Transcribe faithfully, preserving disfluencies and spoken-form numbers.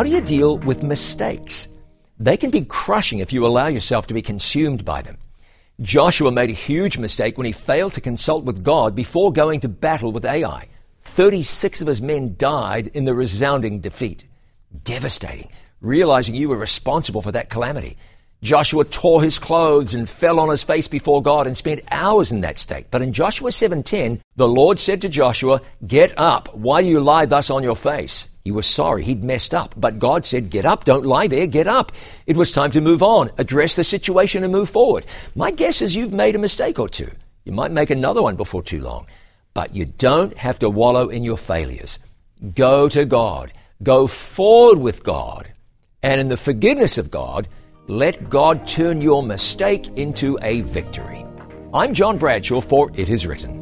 How do you deal with mistakes? They can be crushing if you allow yourself to be consumed by them. Joshua made a huge mistake when he failed to consult with God before going to battle with Ai. thirty-six of his men died in the resounding defeat. Devastating, realizing you were responsible for that calamity. Joshua tore his clothes and fell on his face before God and spent hours in that state. But in Joshua seven ten, the Lord said to Joshua, "Get up. Why do you lie thus on your face?" He was sorry. He'd messed up. But God said, "Get up. Don't lie there. Get up." It was time to move on, address the situation and move forward. My guess is you've made a mistake or two. You might make another one before too long. But you don't have to wallow in your failures. Go to God. Go forward with God. And in the forgiveness of God, let God turn your mistake into a victory. I'm John Bradshaw for It Is Written.